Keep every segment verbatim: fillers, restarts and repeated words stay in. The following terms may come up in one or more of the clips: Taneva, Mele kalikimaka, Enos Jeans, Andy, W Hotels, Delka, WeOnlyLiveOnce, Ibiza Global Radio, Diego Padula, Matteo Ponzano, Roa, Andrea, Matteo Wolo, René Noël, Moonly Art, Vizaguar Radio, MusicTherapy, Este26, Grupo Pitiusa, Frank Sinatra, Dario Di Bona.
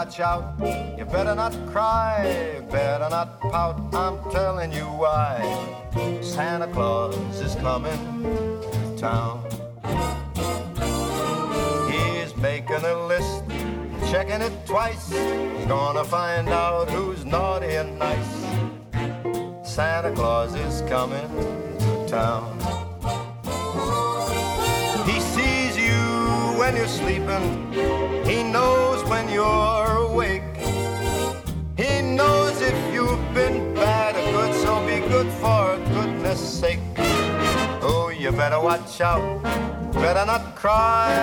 watch out. You better not cry, better not pout. I'm telling you why. Santa Claus is coming to town. He's making a list, checking it twice. He's gonna find out who's naughty and nice. Santa Claus is coming to town. He sees you when you're sleeping. He knows when you're awake. He knows if you've been bad or good, so be good for goodness sake. Oh, you better watch out. Better not cry,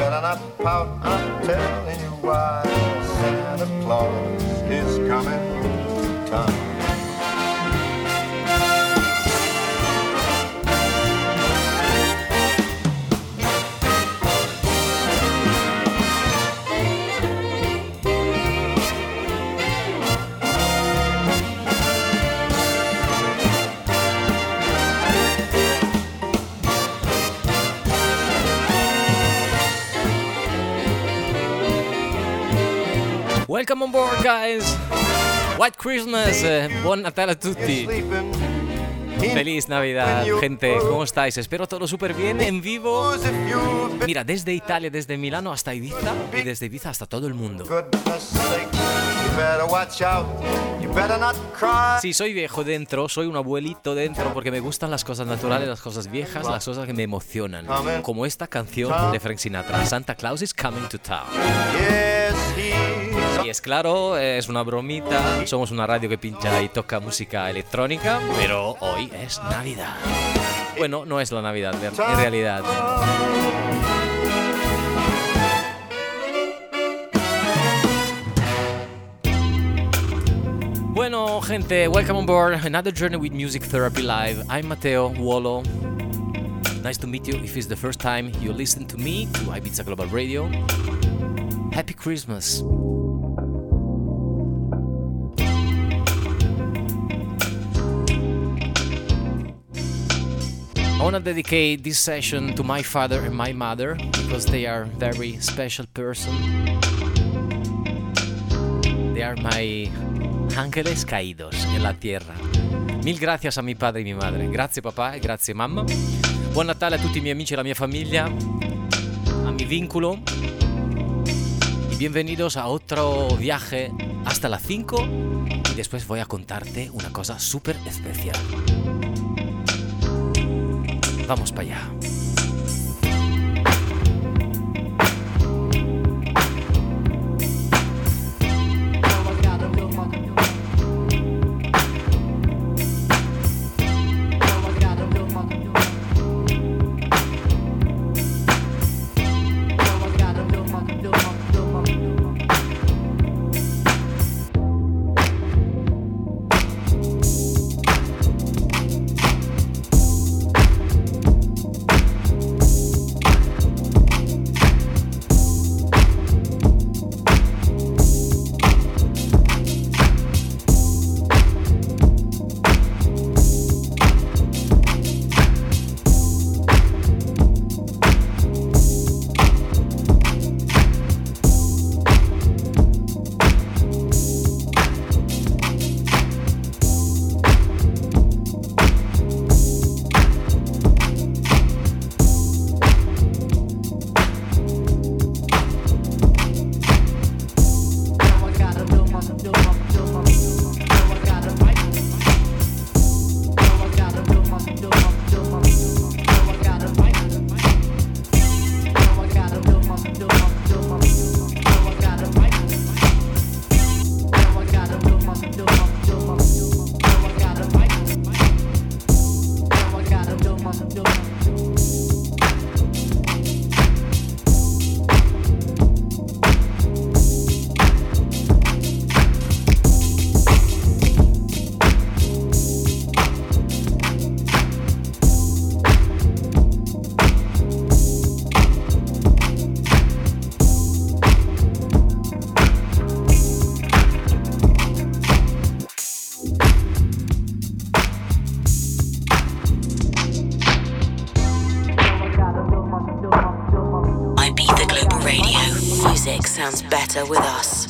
better not pout. I'm telling you why. Santa Claus is coming to town. Welcome on board, guys. White Christmas, buon Natale a tutti. Feliz Navidad, gente, ¿cómo estáis? Espero todo súper bien en vivo. Mira, desde Italia, desde Milano hasta Ibiza y desde Ibiza hasta todo el mundo. Sí, soy viejo dentro, soy un abuelito dentro, porque me gustan las cosas naturales, las cosas viejas, las cosas que me emocionan, como esta canción de Frank Sinatra, Santa Claus is Coming to Town. Y es claro, es una bromita, somos una radio que pincha y toca música electrónica, pero hoy es Navidad. Bueno, no es la Navidad, en realidad. Bueno, gente, welcome on board. Another journey with Music Therapy Live. I'm Matteo Wolo. Nice to meet you. If it's the first time you listen to me, to Ibiza Global Radio, happy Christmas. I want to dedicate this session to my father and my mother, because they are very special person. They are my ángeles caídos en la tierra. Mil gracias a mi padre e mi madre. Grazie papà e grazie mamma. Buon Natale a tutti i miei amici e la mia famiglia, a mi vínculo. Y bienvenidos a otro viaje hasta las cinco. Y después voy a contarte una cosa súper especial. Vamos para allá. Better with us.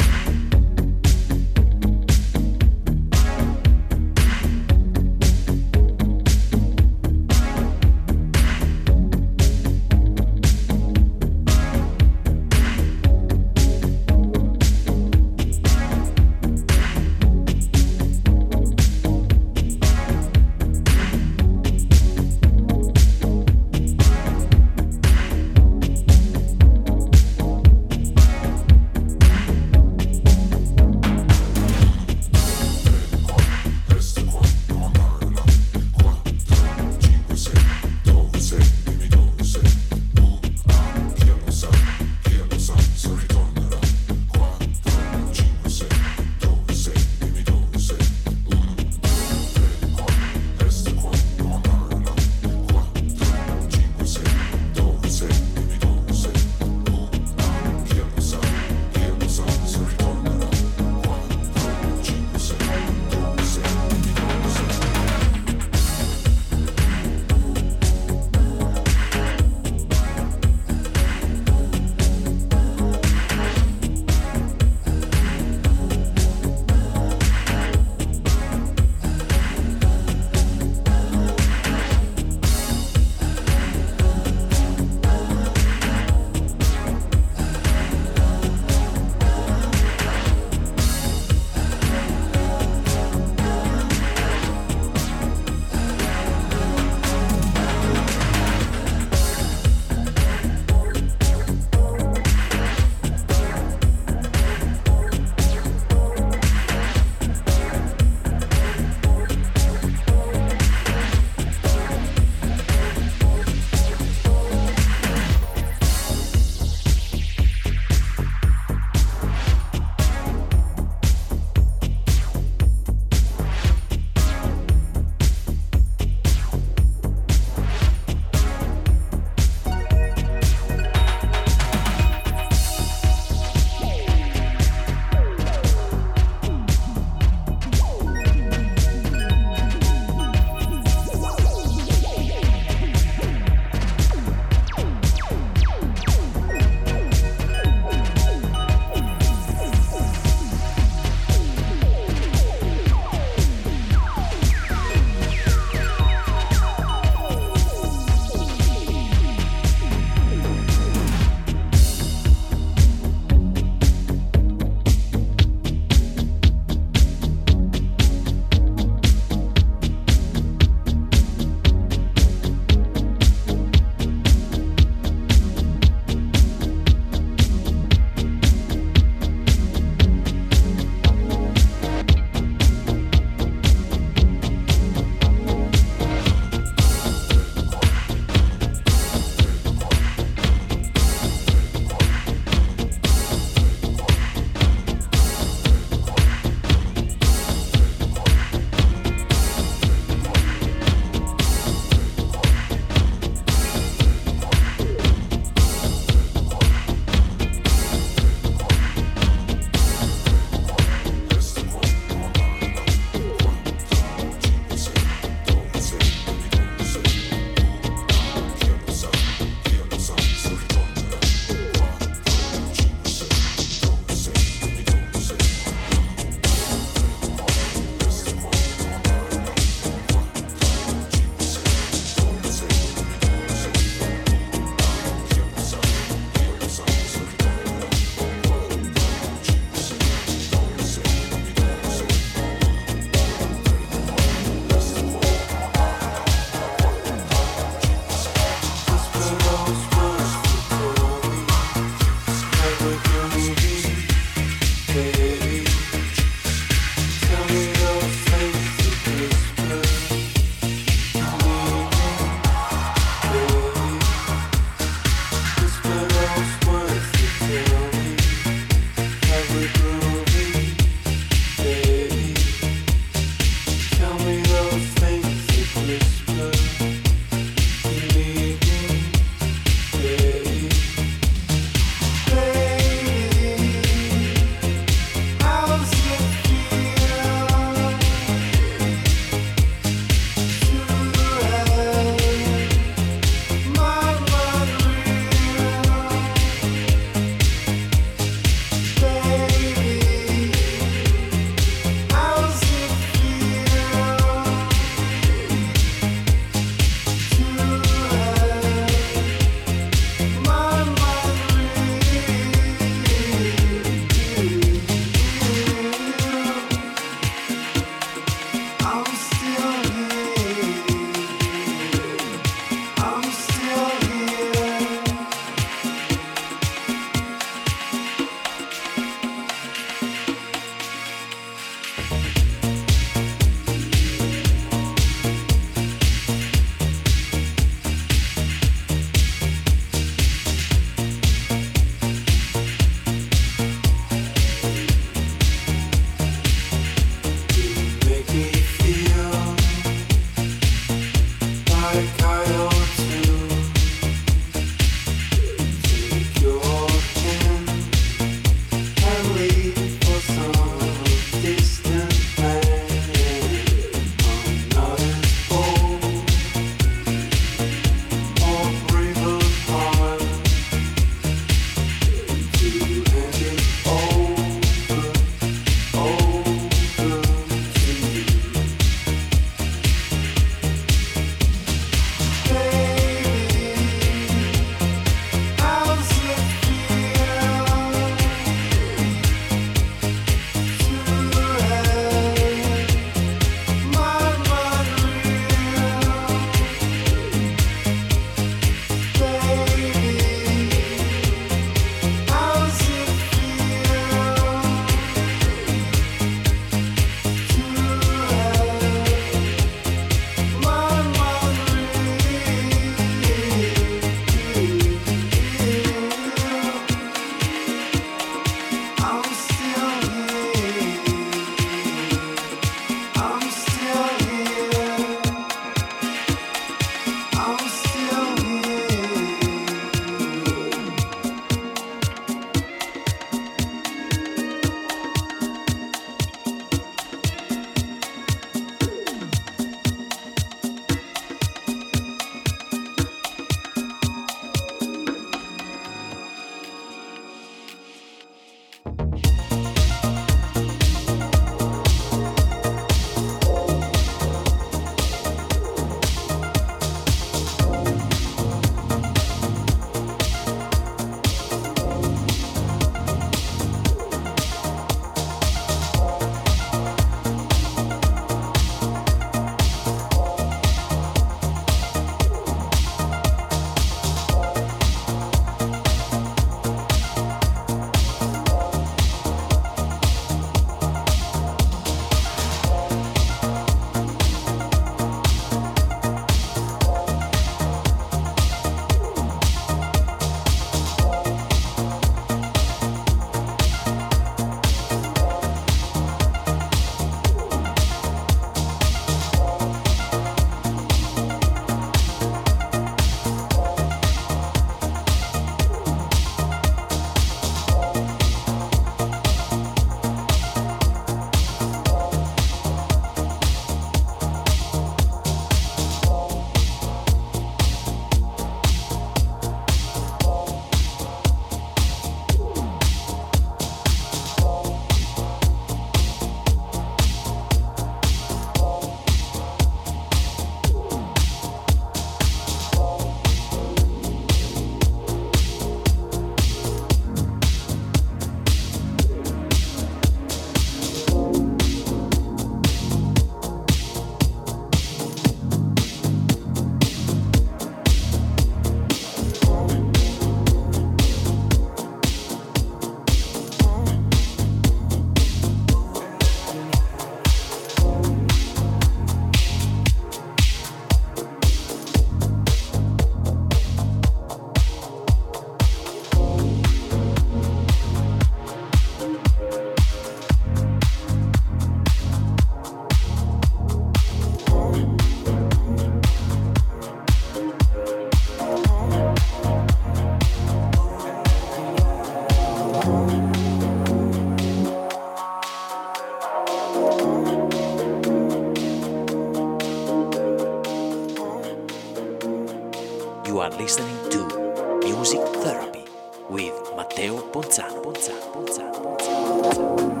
Ponzano, Ponzano, Ponzano, Ponzano, Ponzano.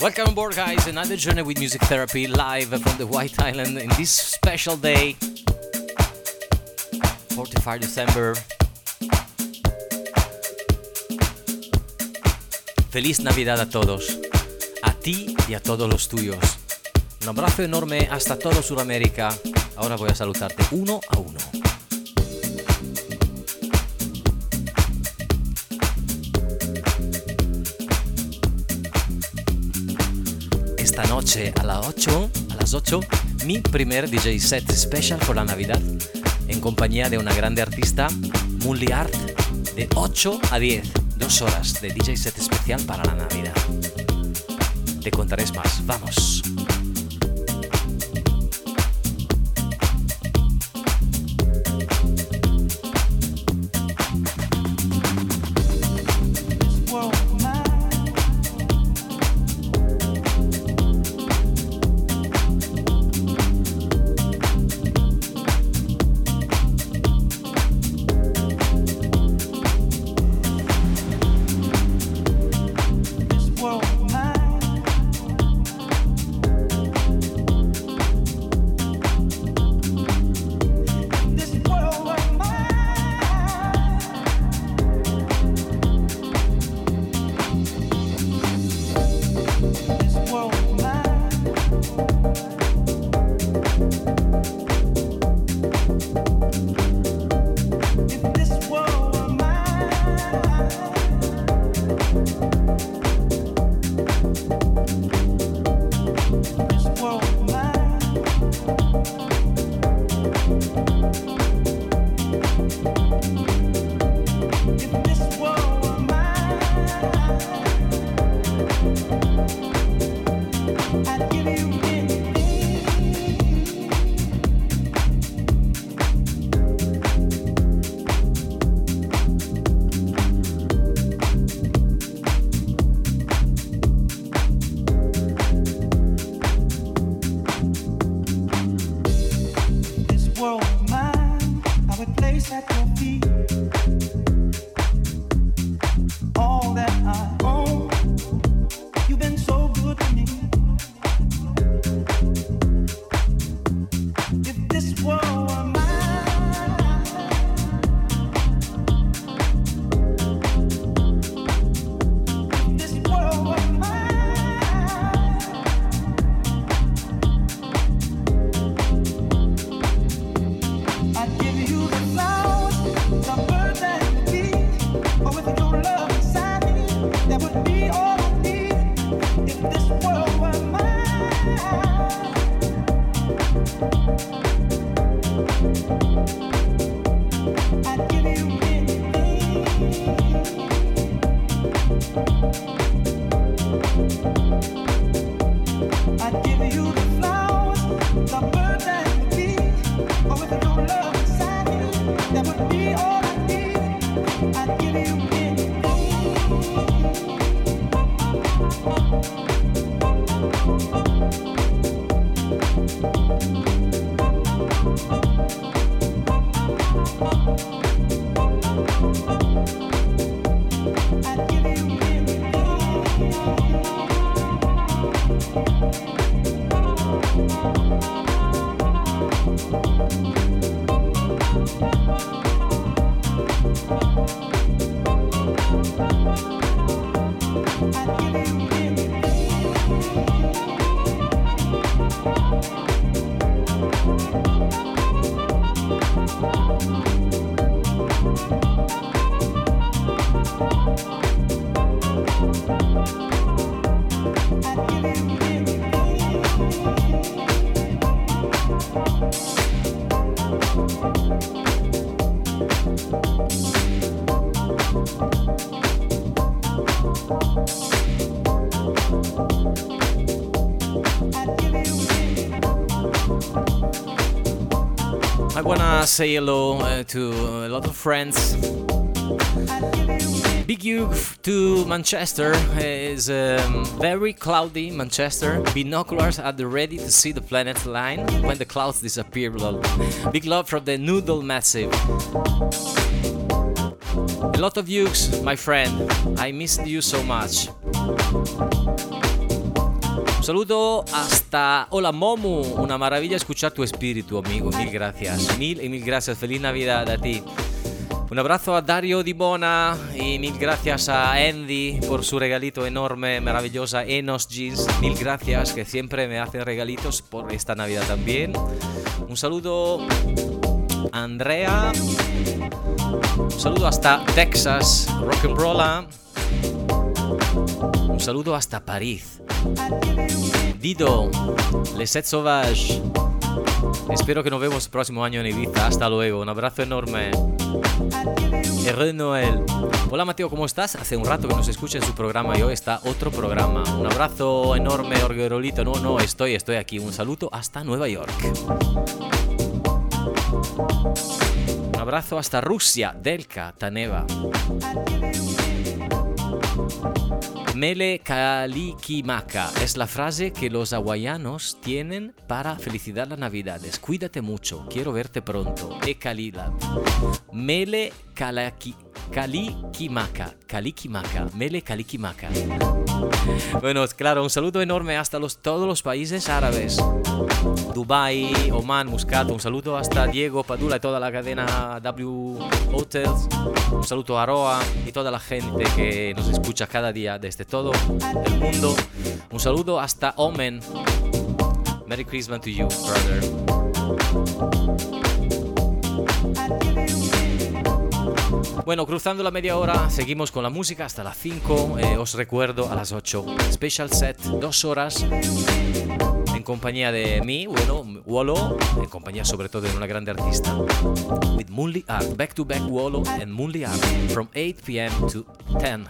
Welcome on board, guys. Another journey with music therapy live from the White Island in this special day, forty-five December. Feliz Navidad a todos, a ti y a todos los tuyos. Un abrazo enorme hasta todo Sudamérica. Ahora voy a saludarte uno a uno. Noche a las ocho, a las ocho, mi primer D J set special por la Navidad, en compañía de una grande artista, Moonly Art, de ocho a diez, dos horas de D J set especial para la Navidad. Te contaré más, vamos. Say hello uh, to a lot of friends. Big hug to Manchester. Is um, very cloudy Manchester. Binoculars at the ready to see the planet line when the clouds disappear. Lol. Big love from the Noodle Massive. A lot of hugs, my friend. I missed you so much. Un saludo hasta Hola Momu. Una maravilla escuchar tu espíritu, amigo. Mil gracias. Mil y mil gracias. Feliz Navidad a ti. Un abrazo a Dario Di Bona y mil gracias a Andy por su regalito enorme, maravillosa Enos Jeans. Mil gracias, que siempre me hacen regalitos por esta Navidad también. Un saludo a Andrea. Un saludo hasta Texas, Rock'n'Rolla. Un saludo hasta París. Dido, Les Sept Sauvages. Espero que nos vemos el próximo año en Ibiza. Hasta luego. Un abrazo enorme. René Noël. Hola Mateo, ¿cómo estás? Hace un rato que nos escucha en su programa y hoy está otro programa. Un abrazo enorme, Orguerolito. No, no, estoy, estoy aquí. Un saludo hasta Nueva York. Un abrazo hasta Rusia, Delka, Taneva. Mele kalikimaka es la frase que los hawaianos tienen para felicitar las Navidades. Cuídate mucho, quiero verte pronto. E Kalila. Mele kalaki, kalikimaka, kalikimaka, Mele kalikimaka. Bueno, claro, un saludo enorme hasta los, todos los países árabes. Dubai, Oman, Muscat. Un saludo hasta Diego, Padula y toda la cadena W Hotels. Un saludo a Roa y toda la gente que nos escucha cada día desde todo el mundo. Un saludo hasta Omen. Merry Christmas to you, brother. Bueno, cruzando la media hora, seguimos con la música hasta las cinco. Eh, os recuerdo a las ocho. Special set, dos horas. En compañía de mí, bueno, Wolo, en compañía sobre todo de una grande artista. With Moonly Art, back to back Wolo and Moonly Art, from eight p.m. to ten.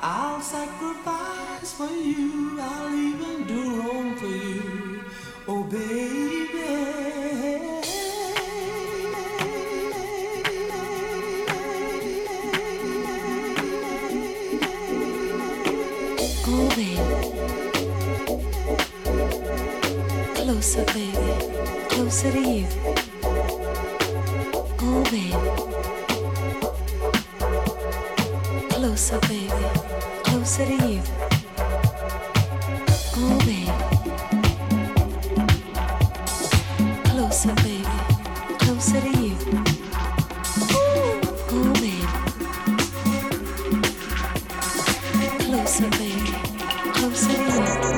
I'll sacrifice for you, I'll even do wrong for you, oh baby. Oh baby, closer baby, closer to you. Oh baby, closer baby, closer to you. Oh baby, closer baby, closer to you. Oh baby, closer baby, closer to you.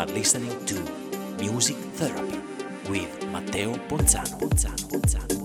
are listening to Music Therapy with Matteo Ponzano. Ponzano, Ponzano.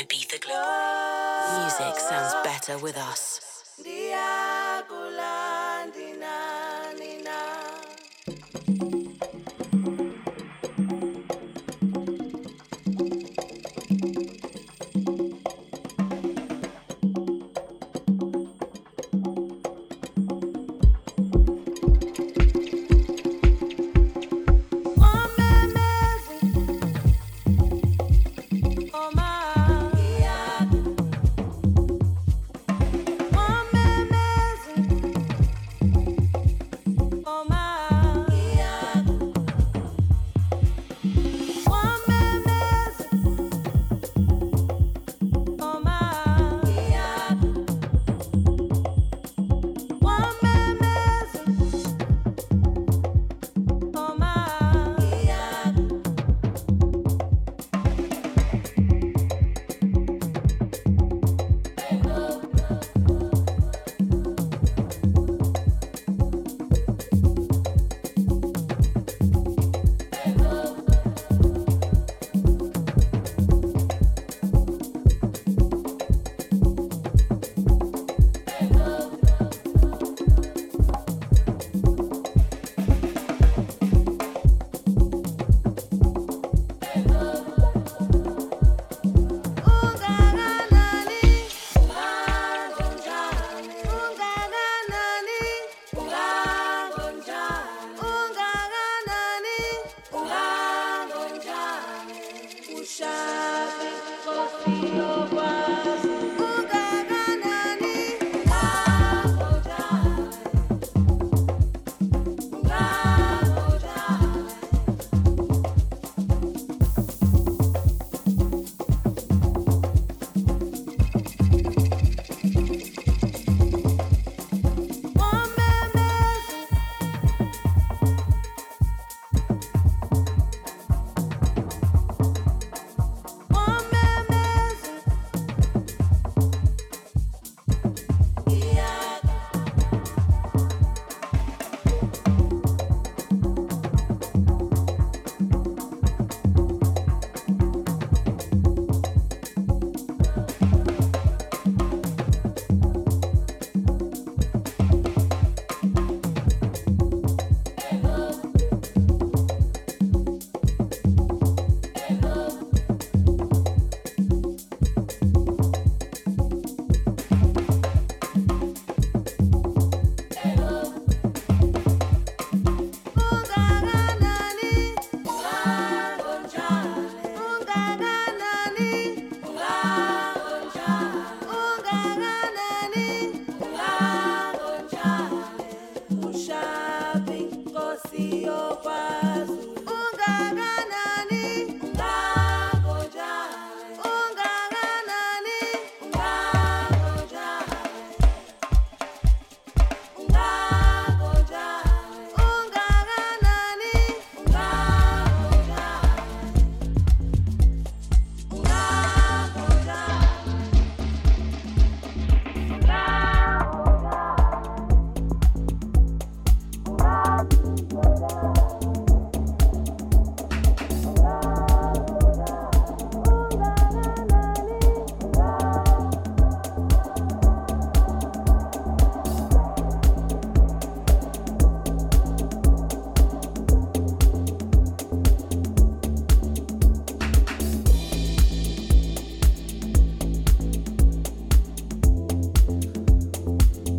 Ibiza Global. Music sounds better with us.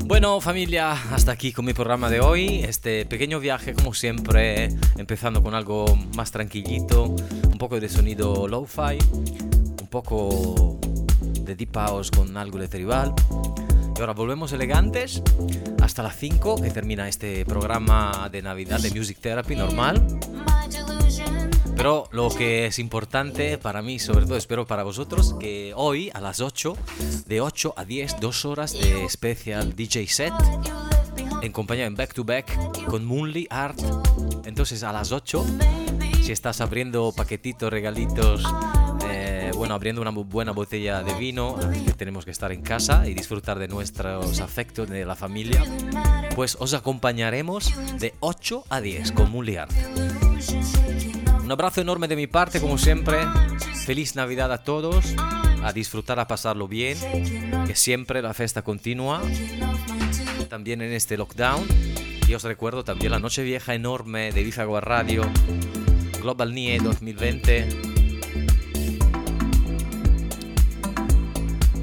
Bueno, familia, hasta aquí con mi programa de hoy. Este pequeño viaje, como siempre, empezando con algo más tranquilito, un poco de sonido lo-fi, un poco de deep house con algo de tribal. Y ahora volvemos elegantes hasta las cinco, que termina este programa de Navidad de Music Therapy normal. Pero lo que es importante para mí, sobre todo espero para vosotros, que hoy a las ocho, de ocho a diez, dos horas de especial D J set, en compañía en back to back con Moonly Art. Entonces a las ocho, si estás abriendo paquetitos, regalitos, eh, bueno, abriendo una buena botella de vino, que tenemos que estar en casa y disfrutar de nuestros afectos, de la familia, pues os acompañaremos de ocho a diez con Moonly Art. Un abrazo enorme de mi parte, como siempre. Feliz Navidad a todos, a disfrutar, a pasarlo bien, que siempre la fiesta continúa, también en este lockdown. Y os recuerdo también la noche vieja enorme de Vizaguar Radio, Global N I E duemilaventi.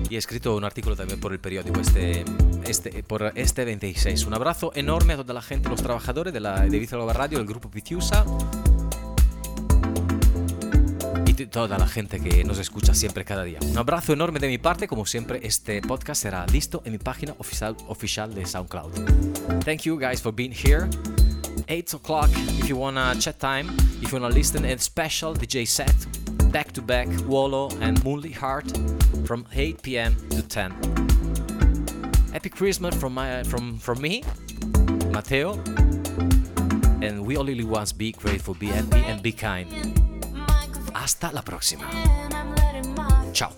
Y he escrito un artículo también por el periódico este, este, por Este veintiséis. Un abrazo enorme a toda la gente, los trabajadores de, la, de Ibiza Global Radio, el Grupo Pitiusa y t- toda la gente que nos escucha siempre cada día. Un abrazo enorme de mi parte. Como siempre, este podcast será listo en mi página oficial, oficial de SoundCloud. Thank you guys for being here. eight o'clock if you wanna chat time, if you wanna listen a special D J set back to back, Wallo and Moonly Art from eight p.m. to ten. Happy Christmas from my from from me, Matteo, and we only live once. Be grateful, be happy and be kind. Hasta la próxima. Ciao.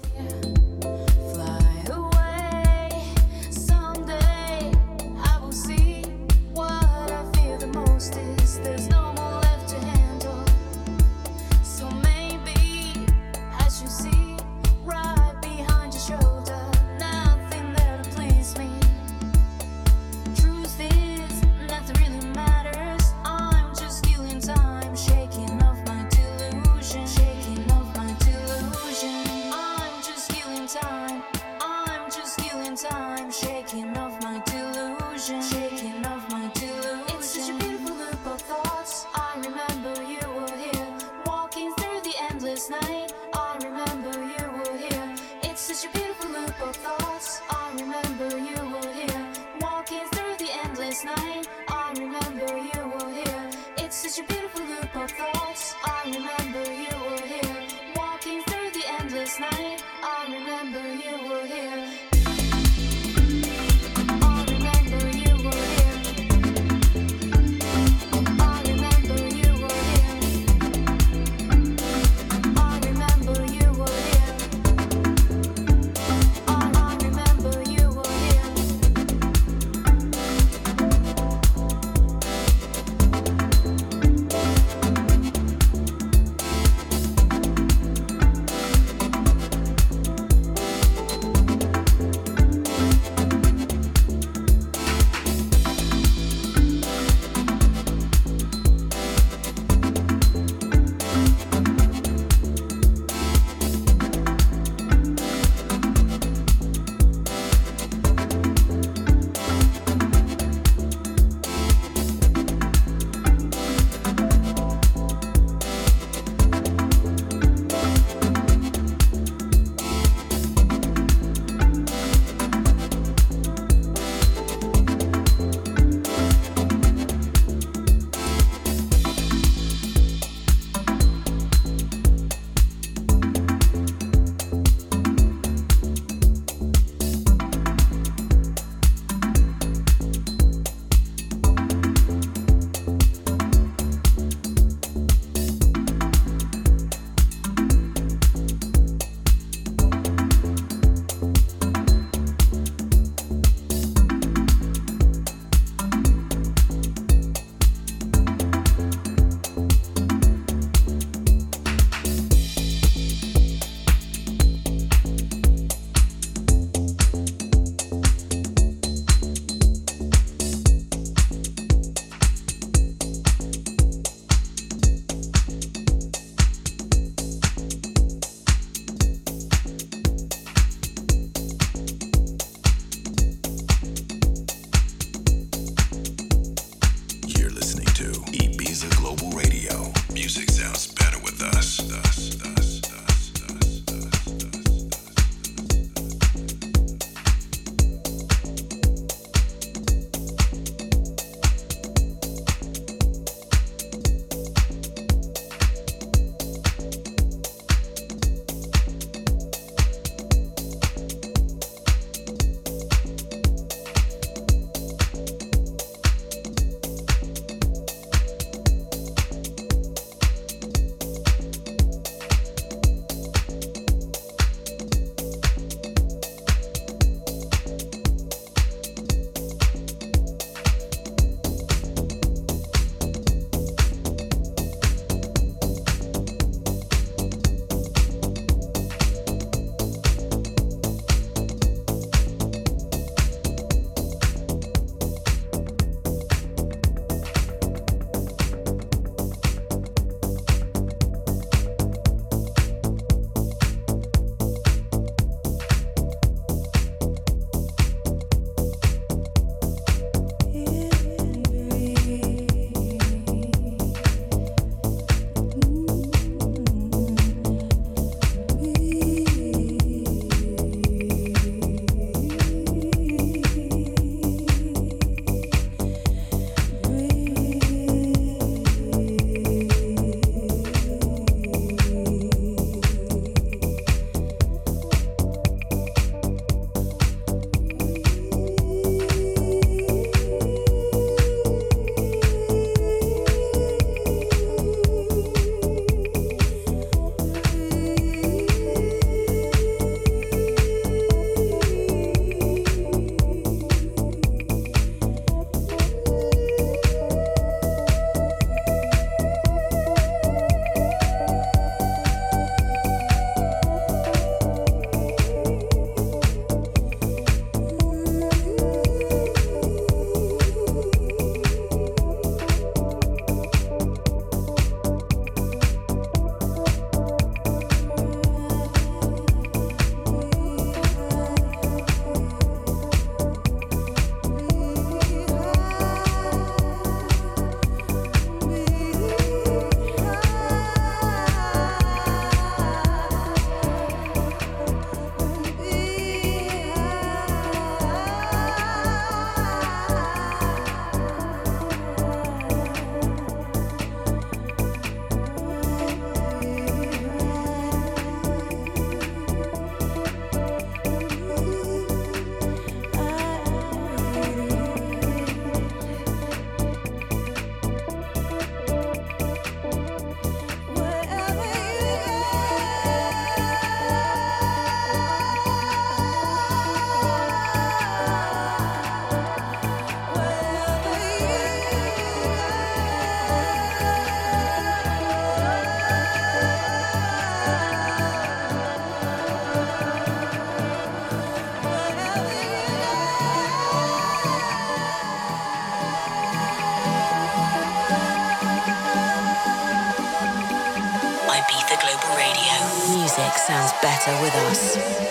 sounds better with us.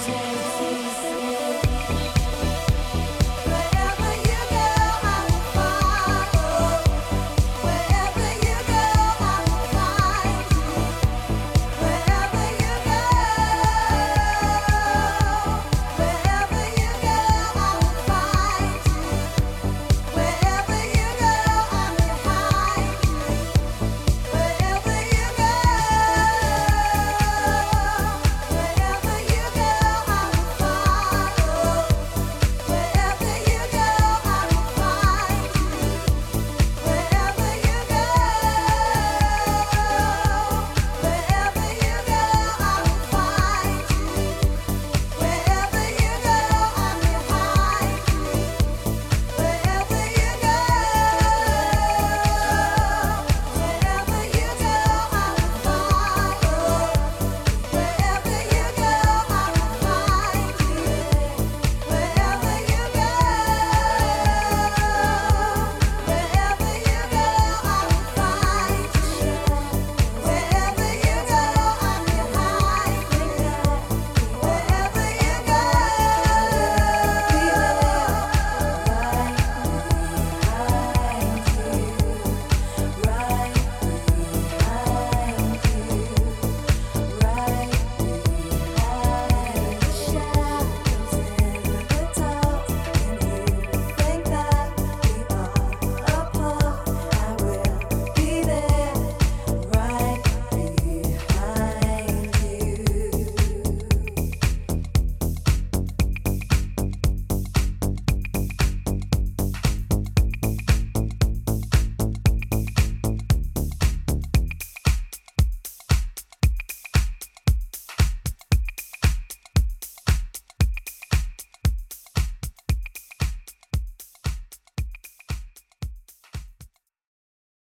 Thank you.